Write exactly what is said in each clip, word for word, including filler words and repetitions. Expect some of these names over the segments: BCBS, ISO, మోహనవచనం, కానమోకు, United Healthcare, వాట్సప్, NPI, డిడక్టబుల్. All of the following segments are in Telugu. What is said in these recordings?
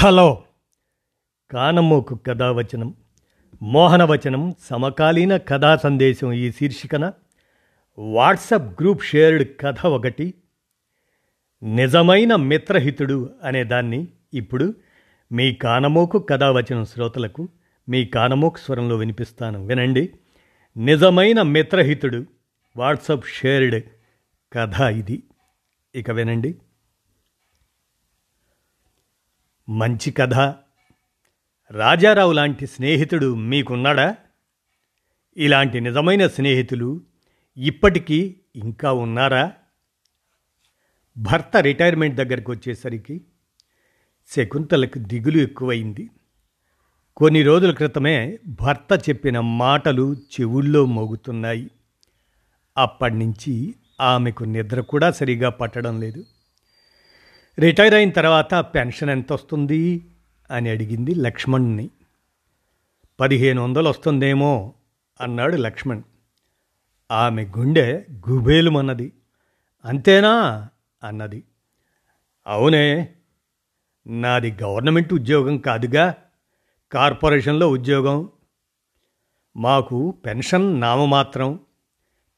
హలో, కానమోకు కథావచనం, మోహనవచనం సమకాలీన కథా సందేశం ఈ శీర్షికన వాట్సప్ గ్రూప్ షేర్డ్ కథ ఒకటి, నిజమైన మిత్రహితుడు అనే దాన్ని ఇప్పుడు మీ కానమోకు కథావచనం శ్రోతలకు మీ కానమోకు స్వరంలో వినిపిస్తాను. వినండి. నిజమైన మిత్రహితుడు వాట్సప్ షేర్డ్ కథ ఇది. ఇక వినండి. మంచి కథ. రాజారావు లాంటి స్నేహితుడు మీకున్నాడా? ఇలాంటి నిజమైన స్నేహితులు ఇప్పటికీ ఇంకా ఉన్నారా? భర్త రిటైర్మెంట్ దగ్గరకు వచ్చేసరికి శకుంతలకు దిగులు ఎక్కువైంది. కొన్ని రోజుల క్రితమే భర్త చెప్పిన మాటలు చెవుల్లో మోగుతున్నాయి. అప్పటి నుంచి ఆమెకు నిద్ర కూడా సరిగా పట్టడం లేదు. రిటైర్ అయిన తర్వాత పెన్షన్ ఎంత వస్తుంది అని అడిగింది లక్ష్మణ్ని. పదిహేను వందలు వస్తుందేమో అన్నాడు లక్ష్మణ్. ఆమె గుండె గుబేలుమన్నది. అంతేనా అన్నది. అవునే, నాది గవర్నమెంట్ ఉద్యోగం కాదుగా, కార్పొరేషన్లో ఉద్యోగం. మాకు పెన్షన్ నామమాత్రం,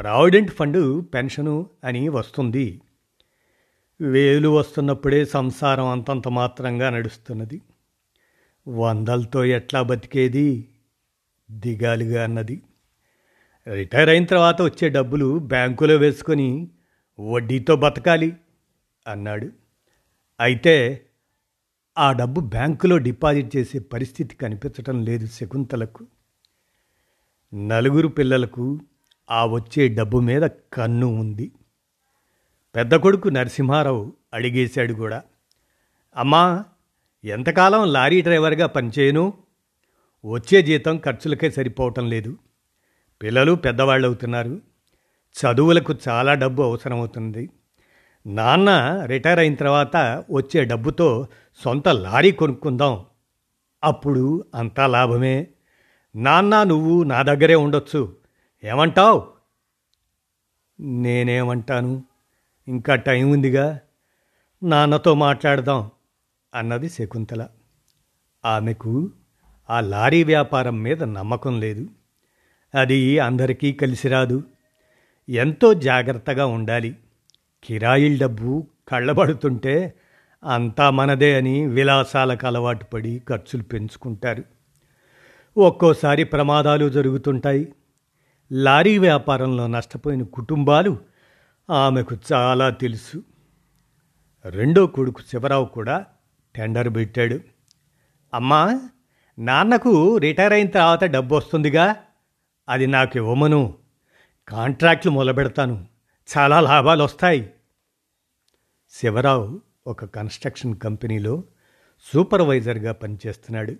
ప్రావిడెంట్ ఫండ్ పెన్షను అని వస్తుంది. వేలు వస్తున్నప్పుడే సంసారం అంతంత మాత్రంగా నడుస్తున్నది. వందలతో ఎట్లా బతికేది దిగాలుగా అన్నది. రిటైర్ అయిన తర్వాత వచ్చే డబ్బులు బ్యాంకులో వేసుకొని వడ్డీతో బతకాలి అన్నాడు. అయితే ఆ డబ్బు బ్యాంకులో డిపాజిట్ చేసే పరిస్థితి కనిపించటం లేదు శకుంతలకు. నలుగురు పిల్లలకు ఆ వచ్చే డబ్బు మీద కన్ను ఉంది. పెద్ద కొడుకు నరసింహారావు అడిగేశాడు కూడా, అమ్మా ఎంతకాలం లారీ డ్రైవర్గా పనిచేయను, వచ్చే జీతం ఖర్చులకే సరిపోవటం లేదు, పిల్లలు పెద్దవాళ్ళు అవుతున్నారు, చదువులకు చాలా డబ్బు అవసరమవుతుంది, నాన్న రిటైర్ అయిన తర్వాత వచ్చే డబ్బుతో సొంత లారీ కొనుక్కుందాం, అప్పుడు అంతా లాభమే, నాన్న నువ్వు నా దగ్గరే ఉండొచ్చు, ఏమంటావు? నేనేమంటాను, ఇంకా టైం ఉందిగా, నాన్నతో మాట్లాడదాం అన్నది శకుంతల. ఆమెకు ఆ లారీ వ్యాపారం మీద నమ్మకం లేదు. అది అందరికీ కలిసిరాదు. ఎంతో జాగ్రత్తగా ఉండాలి. కిరాయిల డబ్బు కళ్ళబడుతుంటే అంతా మనదే అని విలాసాలకు అలవాటు పడి ఖర్చులు పెంచుకుంటారు. ఒక్కోసారి ప్రమాదాలు జరుగుతుంటాయి. లారీ వ్యాపారంలో నష్టపోయిన కుటుంబాలు ఆమెకు చాలా తెలుసు. రెండో కొడుకు శివరావు కూడా టెండర్ పెట్టాడు. అమ్మా, నాన్నకు రిటైర్ అయిన తర్వాత డబ్బు వస్తుందిగా, అది నాకు ఇవ్వమను, కాంట్రాక్ట్లు మొదలుపెడతాను, చాలా లాభాలు వస్తాయి. శివరావు ఒక కన్స్ట్రక్షన్ కంపెనీలో సూపర్వైజర్గా పనిచేస్తున్నాడు.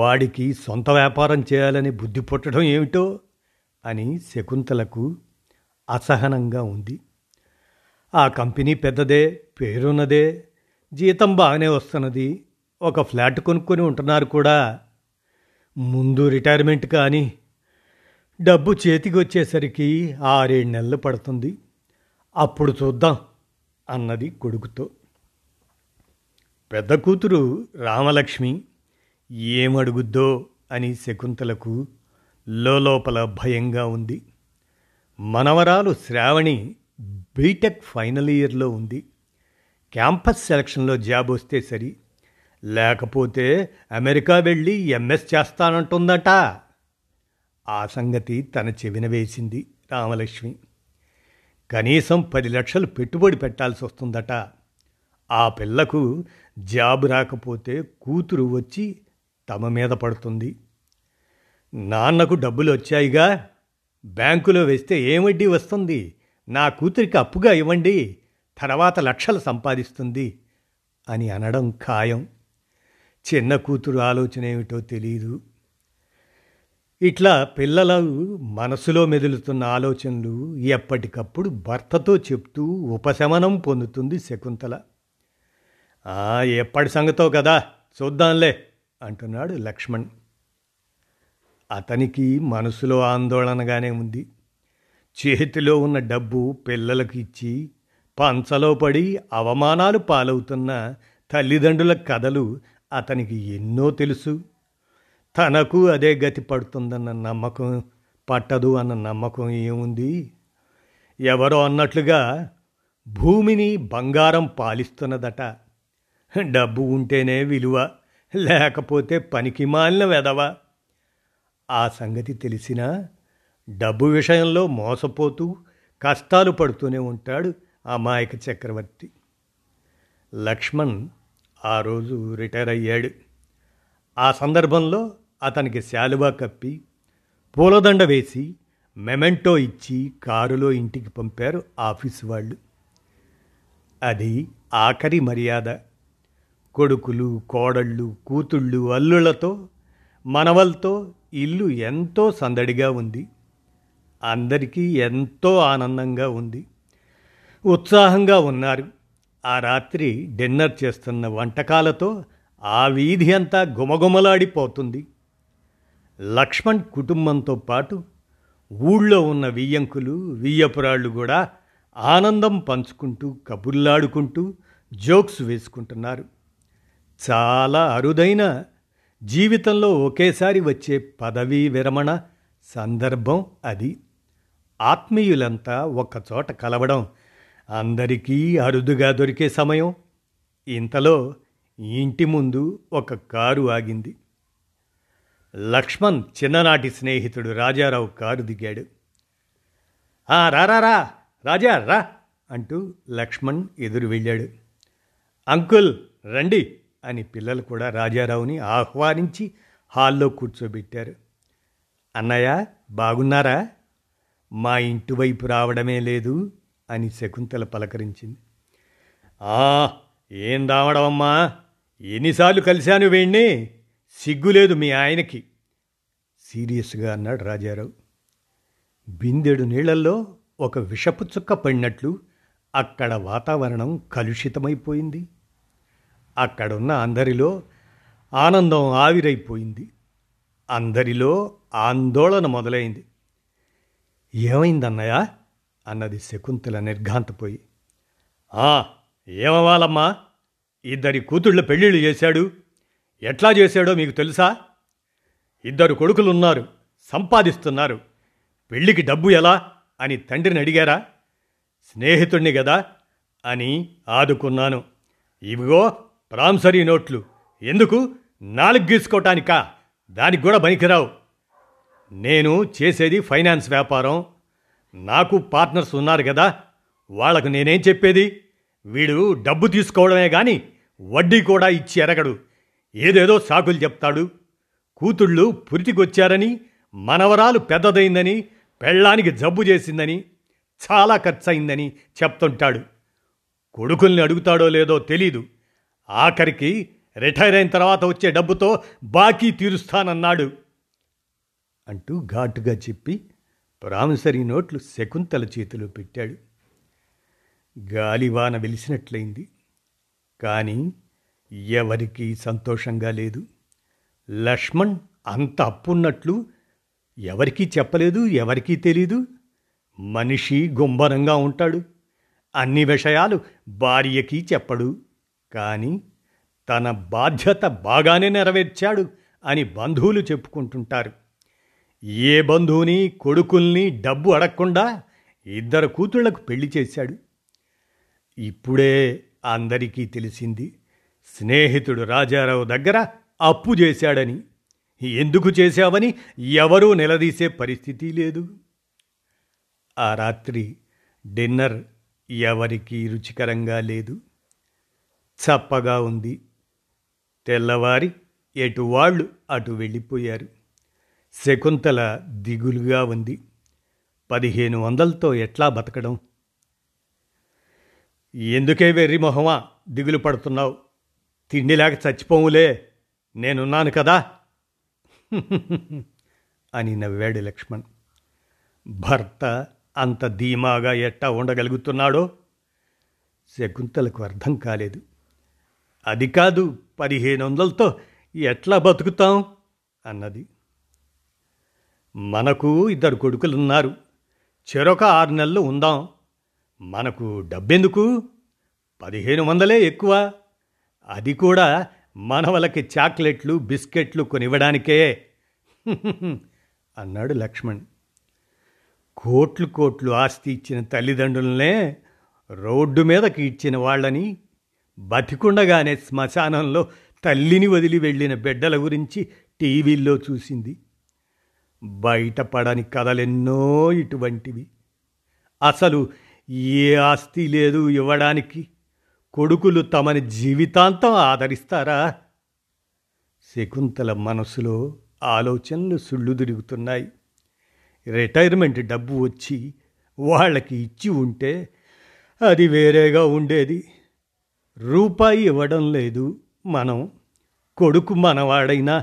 వాడికి సొంత వ్యాపారం చేయాలని బుద్ధి పుట్టడం ఏమిటో అని శకుంతలకు అసహనంగా ఉంది. ఆ కంపెనీ పెద్దదే, పేరున్నదే, జీతం బాగానే వస్తున్నది, ఒక ఫ్లాట్ కొనుక్కొని ఉంటున్నారు కూడా. ముందు రిటైర్మెంట్ కానీ డబ్బు చేతికి వచ్చేసరికి ఆరేడు నెలలు పడుతుంది, అప్పుడు చూద్దాం అన్నది కొడుకుతో. పెద్ద కూతురు రామలక్ష్మి ఏమడుగుద్దో అని శకుంతలకు లోపల భయంగా ఉంది. మనవరాలు శ్రావణి బీటెక్ ఫైనల్ ఇయర్లో ఉంది. క్యాంపస్ సెలక్షన్లో జాబ్ వస్తే సరి, లేకపోతే అమెరికా వెళ్ళి ఎంఎస్ చేస్తానంటుందట. ఆ సంగతి తన చెవిన వేసింది రామలక్ష్మి. కనీసం పది లక్షలు పెట్టుబడి పెట్టాల్సి వస్తుందట. ఆ పిల్లకు జాబ్ రాకపోతే కూతురు వచ్చి తమ మీద పడుతుంది. నాన్నకు డబ్బులు వచ్చాయిగా, బ్యాంకులో వేస్తే ఏం వడ్డీ వస్తుంది, నా కూతురికి అప్పుగా ఇవ్వండి, తర్వాత లక్షలు సంపాదిస్తుంది అని అనడం ఖాయం. చిన్న కూతురు ఆలోచన ఏమిటో తెలియదు. ఇట్లా పిల్లల మనసులో మెదులుతున్న ఆలోచనలు ఎప్పటికప్పుడు భర్తతో చెప్తూ ఉపశమనం పొందుతుంది శకుంతల. ఎప్పటి సంగతో కదా, చూద్దాంలే అంటున్నాడు లక్ష్మణ్. అతనికి మనసులో ఆందోళనగానే ఉంది. చేతిలో ఉన్న డబ్బు పిల్లలకు ఇచ్చి పంచలో పడి అవమానాలు పాలవుతున్న తల్లిదండ్రుల కథలు అతనికి ఎన్నో తెలుసు. తనకు అదే గతి పడుతుందన్న నమ్మకం పట్టదు అన్న నమ్మకం ఏముంది? ఎవరో అన్నట్లుగా భూమిని బంగారం పాలిస్తున్నదట. డబ్బు ఉంటేనే విలువ, లేకపోతే పనికి మాలిన వెధవ. ఆ సంగతి తెలిసినా డబ్బు విషయంలో మోసపోతూ కష్టాలు పడుతూనే ఉంటాడు అమాయక చక్రవర్తి. లక్ష్మణ్ ఆ రోజు రిటైర్ అయ్యాడు. ఆ సందర్భంలో అతనికి శాలువా కప్పి పూలదండ వేసి మెమెంటో ఇచ్చి కారులో ఇంటికి పంపారు ఆఫీసు వాళ్ళు. అది ఆఖరి మర్యాద. కొడుకులు, కోడళ్ళు, కూతుళ్ళు, అల్లుళ్లతో మనవలతో ఇల్లు ఎంతో సందడిగా ఉంది. అందరికీ ఎంతో ఆనందంగా ఉంది, ఉత్సాహంగా ఉన్నారు. ఆ రాత్రి డిన్నర్ చేస్తున్న వంటకాలతో ఆ వీధి అంతా గుమగుమలాడిపోతుంది. లక్ష్మణ్ కుటుంబంతో పాటు ఊళ్ళో ఉన్న వియ్యంకులు, వియ్యపురాళ్ళు కూడా ఆనందం పంచుకుంటూ కబుర్లాడుకుంటూ జోక్స్ వేసుకుంటున్నారు. చాలా అరుదైన, జీవితంలో ఒకేసారి వచ్చే పదవీ విరమణ సందర్భం అది. ఆత్మీయులంతా ఒక్కచోట కలవడం అందరికీ అరుదుగా దొరికే సమయం. ఇంతలో ఇంటి ముందు ఒక కారు ఆగింది. లక్ష్మణ్ చిన్ననాటి స్నేహితుడు రాజారావు కారు దిగాడు. ఆ రారా రా రాజా రా అంటూ లక్ష్మణ్ ఎదురు వెళ్ళాడు. అంకుల్ రండి అని పిల్లలు కూడా రాజారావుని ఆహ్వానించి హాల్లో కూర్చోబెట్టారు. అన్నయ్య బాగున్నారా? మా ఇంటి వైపు రావడమే లేదు అని శకుంతల పలకరించింది. ఏం రావడమమ్మా, ఎన్నిసార్లు కలిశాను వీణ్ణి, సిగ్గులేదు మీ ఆయనకి, సీరియస్గా అన్నాడు రాజారావు. బిందెడు నీళ్లల్లో ఒక విషపు చుక్క పడినట్లు అక్కడ వాతావరణం కలుషితమైపోయింది. అక్కడున్న అందరిలో ఆనందం ఆవిరైపోయింది. అందరిలో ఆందోళన మొదలైంది. ఏమైందన్నయ్య అన్నది శకుంతల నిర్ఘాంతపోయి. ఏమవ్వాలమ్మా, ఇద్దరి కూతుళ్ళ పెళ్ళిళ్ళు చేశాడు. ఎట్లా చేశాడో మీకు తెలుసా? ఇద్దరు కొడుకులున్నారు, సంపాదిస్తున్నారు. పెళ్ళికి డబ్బు ఎలా అని తండ్రిని అడిగారా? స్నేహితుణ్ణి కదా అని ఆదుకున్నాను. ఇవిగో ప్రాంసరీ నోట్లు. ఎందుకు, నాలుగు గీసుకోవటానికా? దానికి కూడా పనికిరావు. నేను చేసేది ఫైనాన్స్ వ్యాపారం. నాకు పార్ట్నర్స్ ఉన్నారు కదా, వాళ్లకు నేనేం చెప్పేది? వీడు డబ్బు తీసుకోవడమే కానీ వడ్డీ కూడా ఇచ్చి ఎరగడు. ఏదేదో సాకులు చెప్తాడు. కూతుళ్ళు పురిటికొచ్చారని, మనవరాలు పెద్దదైందని, పెళ్ళానికి జబ్బు చేసిందని, చాలా ఖర్చు అయిందని చెప్తుంటాడు. కొడుకుల్ని అడుగుతాడో లేదో తెలీదు. ఆఖరికి రిటైర్ అయిన తర్వాత వచ్చే డబ్బుతో బాకీ తీరుస్తానన్నాడు అంటూ ఘాటుగా చెప్పి ప్రామిసరీ నోట్లు శకుంతల చేతిలో పెట్టాడు. గాలివాన వెలిసినట్లయింది. కానీ ఎవరికీ సంతోషంగా లేదు. లక్ష్మణ్ అంత అప్పున్నట్లు ఎవరికీ చెప్పలేదు, ఎవరికీ తెలీదు. మనిషి గుంభరంగా ఉంటాడు. అన్ని విషయాలు భార్యకి చెప్పడు. కానీ తన బాధ్యత బాగానే నెరవేర్చాడు అని బంధువులు చెప్పుకుంటుంటారు. ఏ బంధువుని కొడుకుల్ని డబ్బు అడగకుండా ఇద్దరు కూతుళ్లకు పెళ్లి చేశాడు. ఇప్పుడే అందరికీ తెలిసింది, స్నేహితుడు రాజారావు దగ్గర అప్పు చేశాడని. ఎందుకు చేశావని ఎవరూ నిలదీసే పరిస్థితి లేదు. ఆ రాత్రి డిన్నర్ ఎవరికీ రుచికరంగా లేదు. చప్పగా ఉంది. తెల్లవారి ఎటు వాళ్ళు అటు వెళ్ళిపోయారు. శకుంతల దిగులుగా ఉంది. పదిహేను వందలతో ఎట్లా బతకడం? ఎందుకే వెర్రి మొహమా దిగులు పడుతున్నావు? తిండి లేక చచ్చిపోవులే, నేనున్నాను కదా అని నవ్వాడు లక్ష్మణ్. భర్త అంత ధీమాగా ఎట్టా ఉండగలుగుతున్నాడో శకుంతలకు అర్థం కాలేదు. అది కాదు, పదిహేను వందలతో ఎట్లా బతుకుతాం అన్నది. మనకు ఇద్దరు కొడుకులున్నారు, చెరొక ఆరు నెలలు ఉందాం. మనకు డబ్బెందుకు? పదిహేను వందలే ఎక్కువ. అది కూడా మనవలకి చాక్లెట్లు బిస్కెట్లు కొనివ్వడానికే అన్నాడు లక్ష్మణ్. కోట్లు కోట్లు ఆస్తి ఇచ్చిన తల్లిదండ్రులనే రోడ్డు మీదకి ఇచ్చిన వాళ్ళని, బతికుండగానే శ్మశానంలో తల్లిని వదిలి వెళ్ళిన బిడ్డల గురించి టీవీల్లో చూసింది. బయటపడని కథలెన్నో ఇటువంటివి. అసలు ఏ ఆస్తి లేదు ఇవ్వడానికి, కొడుకులు తమని జీవితాంతం ఆదరిస్తారా? శకుంతల మనసులో ఆలోచనలు సుళ్ళు తిరుగుతున్నాయి. రిటైర్మెంట్ డబ్బు వచ్చి వాళ్ళకి ఇచ్చి ఉంటే అది వేరేగా ఉండేది. రూపాయి ఇవ్వడం లేదు మనం, కొడుకు మనవాడైనా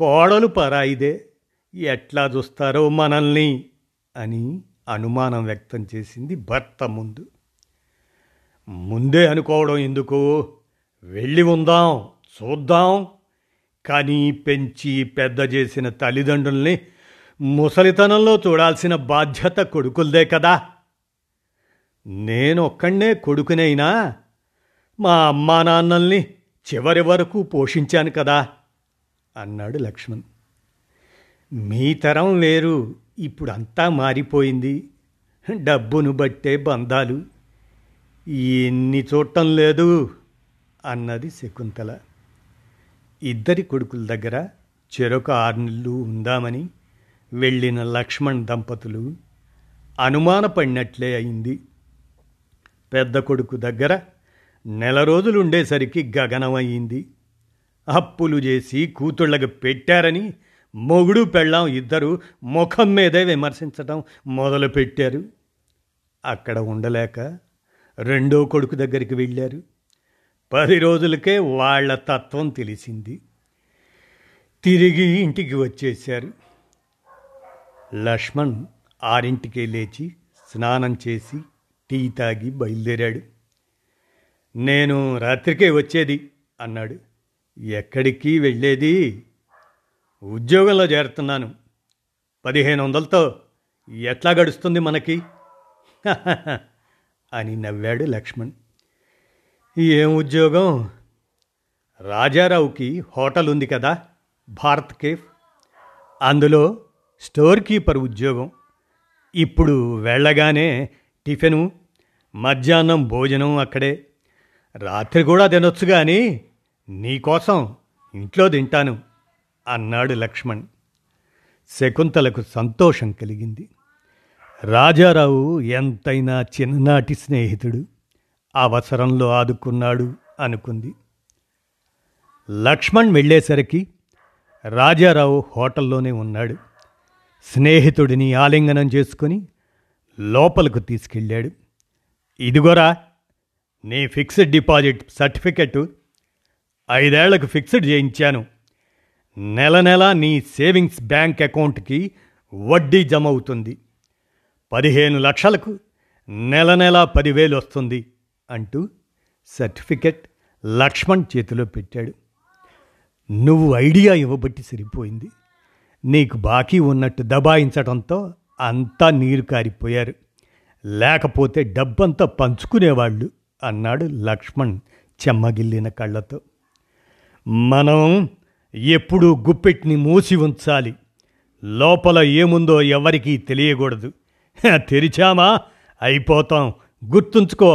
కోడలు పరాయిదే, ఎట్లా చూస్తారో మనల్ని అని అనుమానం వ్యక్తం చేసింది భర్త ముందు. ముందే అనుకోవడం ఎందుకు, వెళ్ళి ఉందాం, చూద్దాం. కానీ పెంచి పెద్ద చేసిన తల్లిదండ్రుల్ని ముసలితనంలో చూడాల్సిన బాధ్యత కొడుకులదే కదా. నేనొక్కడే కొడుకునైనా మా అమ్మా నాన్నల్ని చివరి వరకు పోషించాను కదా అన్నాడు లక్ష్మణ్. మీ తరం వేరు, ఇప్పుడు అంతా మారిపోయింది. డబ్బును బట్టే బంధాలు, ఎన్ని చూడటం లేదు అన్నది శకుంతల. ఇద్దరి కొడుకుల దగ్గర చెరొక ఆరు నెలలు ఉందామని వెళ్ళిన లక్ష్మణ్ దంపతులు అనుమానపడినట్లే అయింది. పెద్ద కొడుకు దగ్గర నెల రోజులుండేసరికి గగనమయ్యింది. అప్పులు చేసి కూతుళ్ళకి పెట్టారని మొగుడు పెళ్ళాం ఇద్దరు ముఖం మీదే విమర్శించటం మొదలుపెట్టారు. అక్కడ ఉండలేక రెండో కొడుకు దగ్గరికి వెళ్ళారు. పది రోజులకే వాళ్ళ తత్వం తెలిసింది. తిరిగి ఇంటికి వచ్చేశారు. లక్ష్మణ్ ఆరింటికే లేచి స్నానం చేసి టీ తాగి బయలుదేరాడు. నేను రాత్రికే వచ్చేది అన్నాడు. ఎక్కడికి వెళ్ళేది? ఉద్యోగంలో చేరుతున్నాను. పదిహేను వందలతో ఎట్లా గడుస్తుంది మనకి అని నవ్వాడు లక్ష్మణ్. ఏం ఉద్యోగం? రాజారావుకి హోటల్ ఉంది కదా, భారత్ కేఫ్, అందులో స్టోర్ కీపర్ ఉద్యోగం. ఇప్పుడు వెళ్ళగానే టిఫిను, మధ్యాహ్నం భోజనం అక్కడే. రాత్రి కూడా తినొచ్చు, కానీ నీకోసం ఇంట్లో తింటాను అన్నాడు లక్ష్మణ్. శకుంతలకు సంతోషం కలిగింది. రాజారావు ఎంతైనా చిన్ననాటి స్నేహితుడు, అవసరంలో ఆదుకున్నాడు అనుకుంది. లక్ష్మణ్ వెళ్ళేసరికి రాజారావు హోటల్లోనే ఉన్నాడు. స్నేహితుడిని ఆలింగనం చేసుకుని లోపలకు తీసుకెళ్ళాడు. ఇదిగోరా నీ ఫిక్స్డ్ డిపాజిట్ సర్టిఫికెట్, ఐదేళ్లకు ఫిక్స్డ్ చేయించాను. నెల నెల నీ సేవింగ్స్ బ్యాంక్ అకౌంట్కి వడ్డీ జమ అవుతుంది. పదిహేను లక్షలకు నెల నెల పదివేలు వస్తుంది అంటూ సర్టిఫికెట్ లక్ష్మణ్ చేతిలో పెట్టాడు. నువ్వు ఐడియా ఇవ్వబట్టి సరిపోయింది. నీకు బాకీ ఉన్నట్టు దబాయించడంతో అంతా నీరు కారిపోయారు, లేకపోతే డబ్బంతా పంచుకునేవాళ్ళు అన్నాడు లక్ష్మణ్ చెమ్మగిల్లిన కళ్ళతో. మనం ఎప్పుడూ గుప్పెట్ని మూసి ఉంచాలి, లోపల ఏముందో ఎవరికీ తెలియకూడదు. తెరిచామా అయిపోతాం, గుర్తుంచుకో.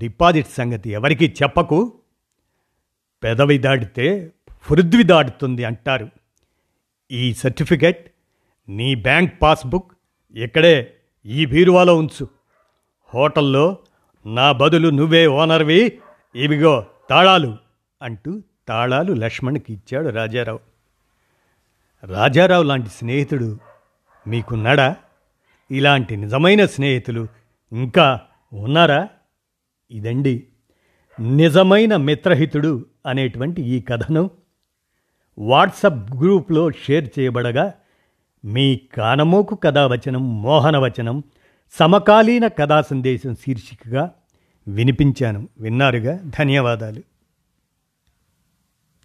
డిపాజిట్ సంగతి ఎవరికీ చెప్పకు, పెదవి దాటితే పృథ్వీ దాటుతుంది అంటారు. ఈ సర్టిఫికెట్, నీ బ్యాంక్ పాస్బుక్ ఇక్కడే ఈ బీరువాలో ఉంచు. హోటల్లో నా బదులు నువ్వే ఓనర్వి, ఇవిగో తాళాలు అంటూ తాళాలు లక్ష్మణ్కి ఇచ్చాడు రాజారావు. రాజారావు లాంటి స్నేహితుడు మీకున్నాడా? ఇలాంటి నిజమైన స్నేహితులు ఇంకా ఉన్నారా? ఇదండి నిజమైన మిత్రహితుడు అనేటువంటి ఈ కథను వాట్సప్ గ్రూప్లో షేర్ చేయబడగా మీ కానమోకు కథావచనం మోహనవచనం సమకాలీన కథా సందేశం శీర్షికగా వినిపించాను. విన్నారుగా, ధన్యవాదాలు.